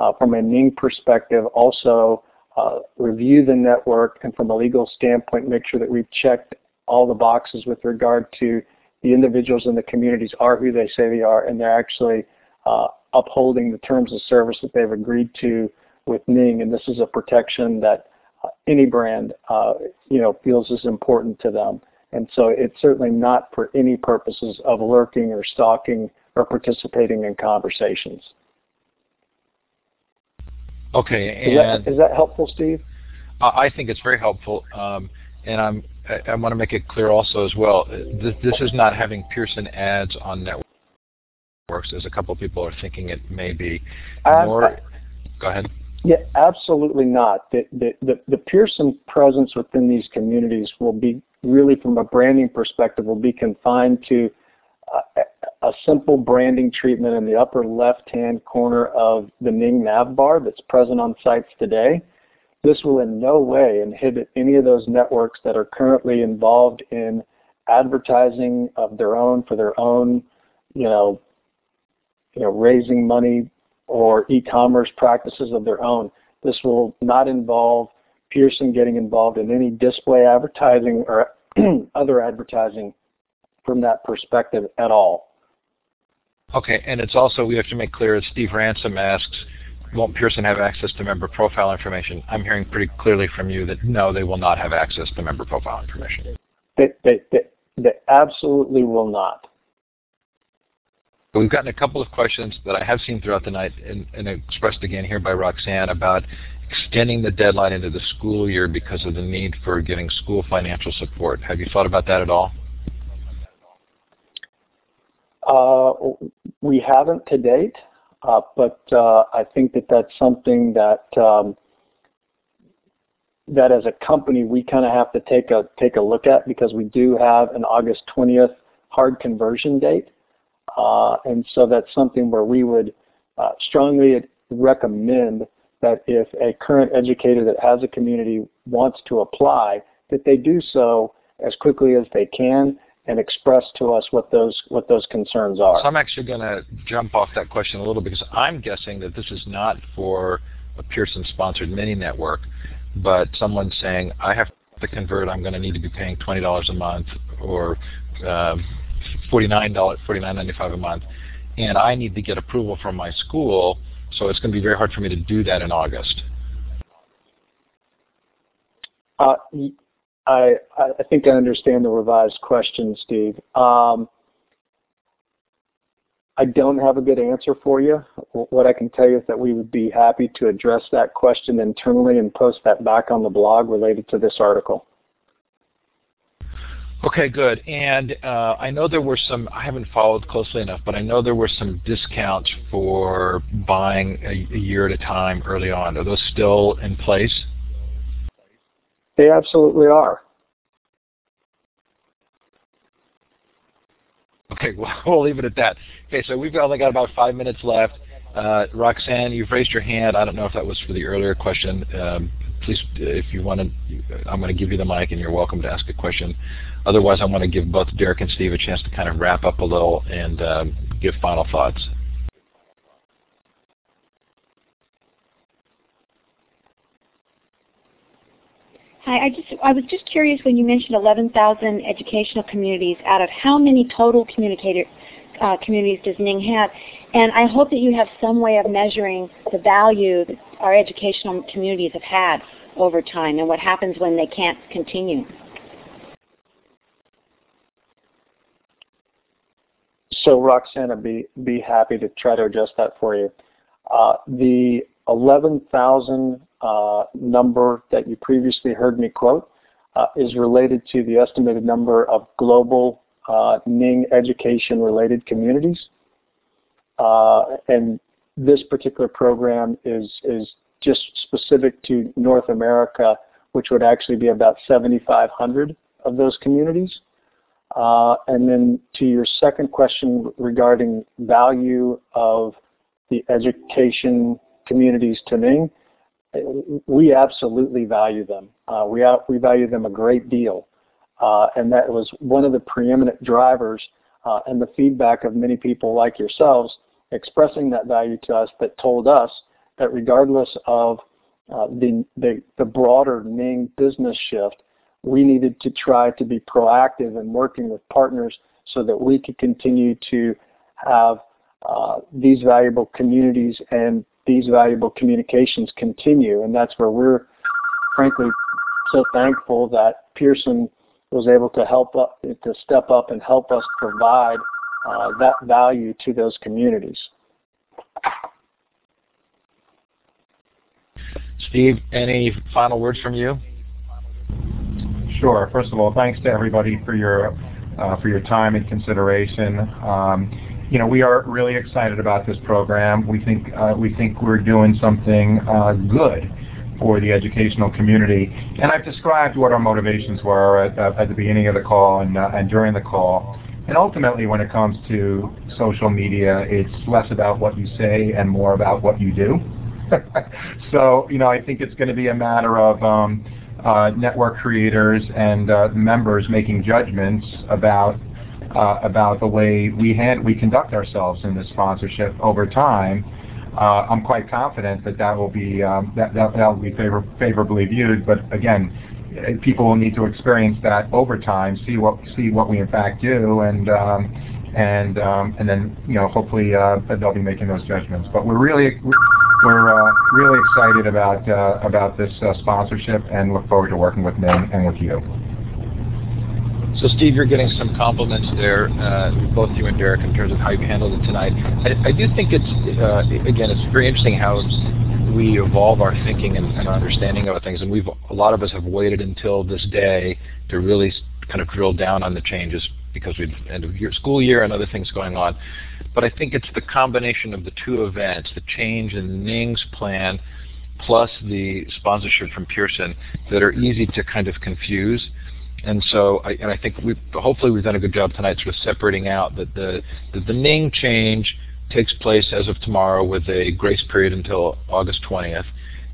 uh, from a Ning perspective also uh, review the network, and from a legal standpoint, make sure that we've checked all the boxes with regard to the individuals in the communities are who they say they are, and they're actually uh, upholding the terms of service that they've agreed to with Ning. And this is a protection that uh, any brand uh, you know, feels is important to them. And so it's certainly not for any purposes of lurking or stalking or participating in conversations. Okay. And is that, is that helpful, Steve? I think it's very helpful. Um, and I'm, I, I want to make it clear also as well, this, this is not having Pearson ads on networks, as a couple of people are thinking it may be. More, um, go ahead. Yeah, absolutely not. The, the, the, the Pearson presence within these communities will be really, from a branding perspective, will be confined to uh, a simple branding treatment in the upper left-hand corner of the Ning nav bar that's present on sites today. This will in no way inhibit any of those networks that are currently involved in advertising of their own for their own, you know, you know, raising money or e-commerce practices of their own. This will not involve Pearson getting involved in any display advertising or other advertising from that perspective at all. Okay, and it's also, we have to make clear, as Steve Ransom asks, won't Pearson have access to member profile information? I'm hearing pretty clearly from you that no, they will not have access to member profile information. They, they, they, they absolutely will not. We've gotten a couple of questions that I have seen throughout the night and, and expressed again here by Roxanne about extending the deadline into the school year because of the need for getting school financial support. Have you thought about that at all? Uh, we haven't to date, uh, but uh, I think that that's something that um, that as a company we kind of have to take a take a look at, because we do have an August twentieth hard conversion date, uh, and so that's something where we would uh, strongly recommend that if a current educator that has a community wants to apply, that they do so as quickly as they can and express to us what those what those concerns are. So I'm actually going to jump off that question a little, because I'm guessing that this is not for a Pearson-sponsored mini-network, but someone saying, I have to convert, I'm going to need to be paying twenty dollars a month or um, forty-nine ninety-five a month, and I need to get approval from my school, so it's going to be very hard for me to do that in August. Uh, I, I think I understand the revised question, Steve. Um, I don't have a good answer for you. What I can tell you is that we would be happy to address that question internally and post that back on the blog related to this article. Okay, good. And uh, I know there were some, I haven't followed closely enough, but I know there were some discounts for buying a, a year at a time early on. Are those still in place? They absolutely are. Okay, well, we'll leave it at that. Okay, so we've only got about five minutes left. Uh, Roxanne, you've raised your hand. I don't know if that was for the earlier question. Um, please, if you want to, I'm going to give you the mic and you're welcome to ask a question. Otherwise, I want to give both Derek and Steve a chance to kind of wrap up a little and um, give final thoughts. Hi, I just I was just curious when you mentioned eleven thousand educational communities. Out of how many total communicator uh, communities does Ning have? And I hope that you have some way of measuring the value that our educational communities have had over time, and what happens when they can't continue. So, Roxanne, I'd be be happy to try to adjust that for you. Uh, the eleven thousand uh, number that you previously heard me quote uh, is related to the estimated number of global uh, Ning education-related communities. Uh, and this particular program is, is just specific to North America, which would actually be about seventy-five hundred of those communities. Uh, and then to your second question regarding value of the education communities to Ning, we absolutely value them. Uh, we, out, we value them a great deal. Uh, and that was one of the preeminent drivers uh, and the feedback of many people like yourselves expressing that value to us, that told us that regardless of uh, the, the, the broader Ning business shift, we needed to try to be proactive in working with partners so that we could continue to have uh, these valuable communities and these valuable communications continue. And that's where we're frankly so thankful that Pearson was able to help up, to step up and help us provide uh, that value to those communities. Steve, any final words from you? Sure. First of all, thanks to everybody for your uh, for your time and consideration. Um, You know, we are really excited about this program. We think uh, we think we're doing something uh, good for the educational community. And I've described what our motivations were at, uh, at the beginning of the call and, uh, and during the call. And ultimately, when it comes to social media, it's less about what you say and more about what you do. So, you know, I think it's going to be a matter of um, uh, network creators and uh, members making judgments about. Uh, about the way we had we conduct ourselves in this sponsorship over time. Uh, I'm quite confident that that will be um, that, that that will be favor favorably viewed. But again, people will need to experience that over time, see what see what we in fact do, and um, and um, and then you know hopefully uh, they'll be making those judgments. But we're really we're uh, really excited about uh, about this uh, sponsorship and look forward to working with Ning and with you. So Steve, you're getting some compliments there, uh, both you and Derek, in terms of how you handled it tonight. I, I do think it's, uh, again, it's very interesting how we evolve our thinking and, and our understanding of things. And we've, a lot of us have waited until this day to really kind of drill down on the changes because we've end of year, school year and other things going on. But I think it's the combination of the two events, the change in Ning's plan plus the sponsorship from Pearson, that are easy to kind of confuse. And so, I, and I think we hopefully we've done a good job tonight, sort of separating out that the that the Ning change takes place as of tomorrow with a grace period until August twentieth,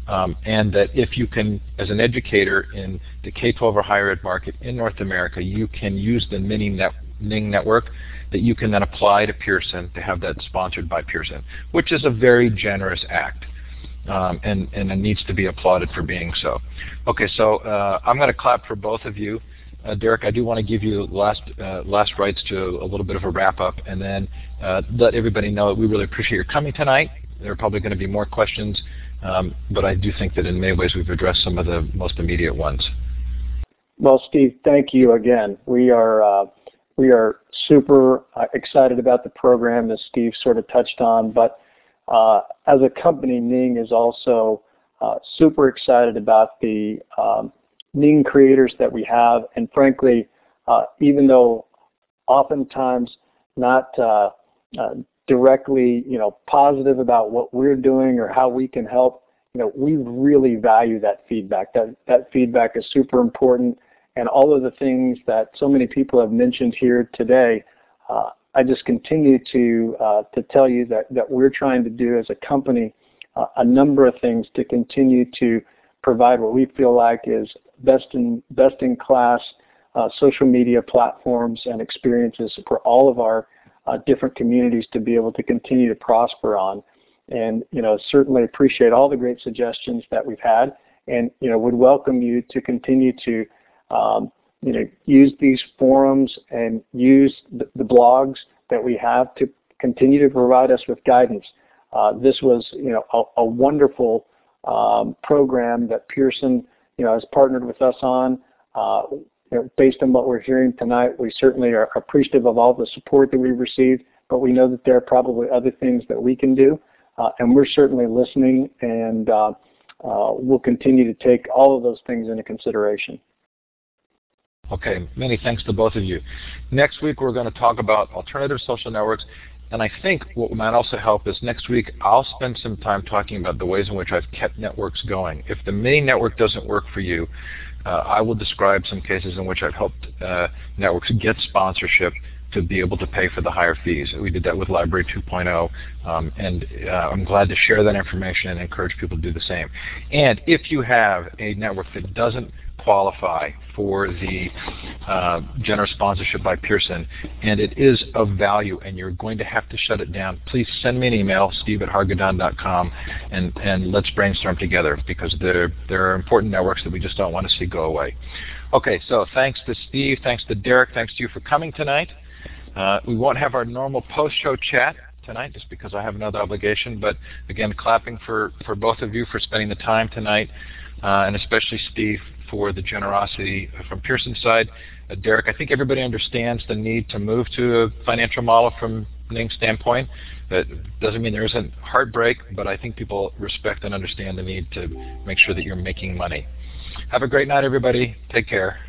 um, and that if you can, as an educator in the K twelve or higher ed market in North America, you can use the mini net, Ning network, that you can then apply to Pearson to have that sponsored by Pearson, which is a very generous act. Um, and, and it needs to be applauded for being so. Okay, so uh, I'm going to clap for both of you. Uh, Derek, I do want to give you last uh, last rights to a little bit of a wrap-up, and then uh, let everybody know that we really appreciate your coming tonight. There are probably going to be more questions, um, but I do think that in many ways we've addressed some of the most immediate ones. Well, Steve, thank you again. We are, uh, we are super excited about the program, as Steve sort of touched on, but Uh, as a company, Ning is also uh, super excited about the um, Ning creators that we have, and frankly, uh, even though oftentimes not uh, uh, directly, you know, positive about what we're doing or how we can help, you know, we really value that feedback. That that feedback is super important, and all of the things that so many people have mentioned here today. Uh, I just continue to uh, to tell you that, that we're trying to do as a company uh, a number of things to continue to provide what we feel like is best in, best in class uh, social media platforms and experiences for all of our uh, different communities to be able to continue to prosper on. And you know, certainly appreciate all the great suggestions that we've had, and you know, would welcome you to continue to um, you know, use these forums and use the, the blogs that we have to continue to provide us with guidance. Uh, this was, you know, a, a wonderful um, program that Pearson, you know, has partnered with us on. Uh, you know, based on what we're hearing tonight, we certainly are appreciative of all the support that we've received, but we know that there are probably other things that we can do, uh, and we're certainly listening, and uh, uh, we'll continue to take all of those things into consideration. Okay, many thanks to both of you. Next week we're going to talk about alternative social networks, and I think what might also help is next week I'll spend some time talking about the ways in which I've kept networks going. If the mini network doesn't work for you, uh, I will describe some cases in which I've helped uh, networks get sponsorship to be able to pay for the higher fees. We did that with Library two point oh, um, and uh, I'm glad to share that information and encourage people to do the same. And if you have a network that doesn't qualify for the uh, generous sponsorship by Pearson, and it is of value, and you're going to have to shut it down. Please send me an email, steve at hargadon dot com, and, and let's brainstorm together, because there, there are important networks that we just don't want to see go away. Okay, so thanks to Steve, thanks to Derek, thanks to you for coming tonight. Uh, we won't have our normal post-show chat tonight just because I have another obligation, but again, clapping for, for both of you for spending the time tonight, uh, and especially Steve for the generosity from Pearson's side. Uh, Derek, I think everybody understands the need to move to a financial model from Ning's standpoint. That doesn't mean there isn't heartbreak, but I think people respect and understand the need to make sure that you're making money. Have a great night, everybody. Take care.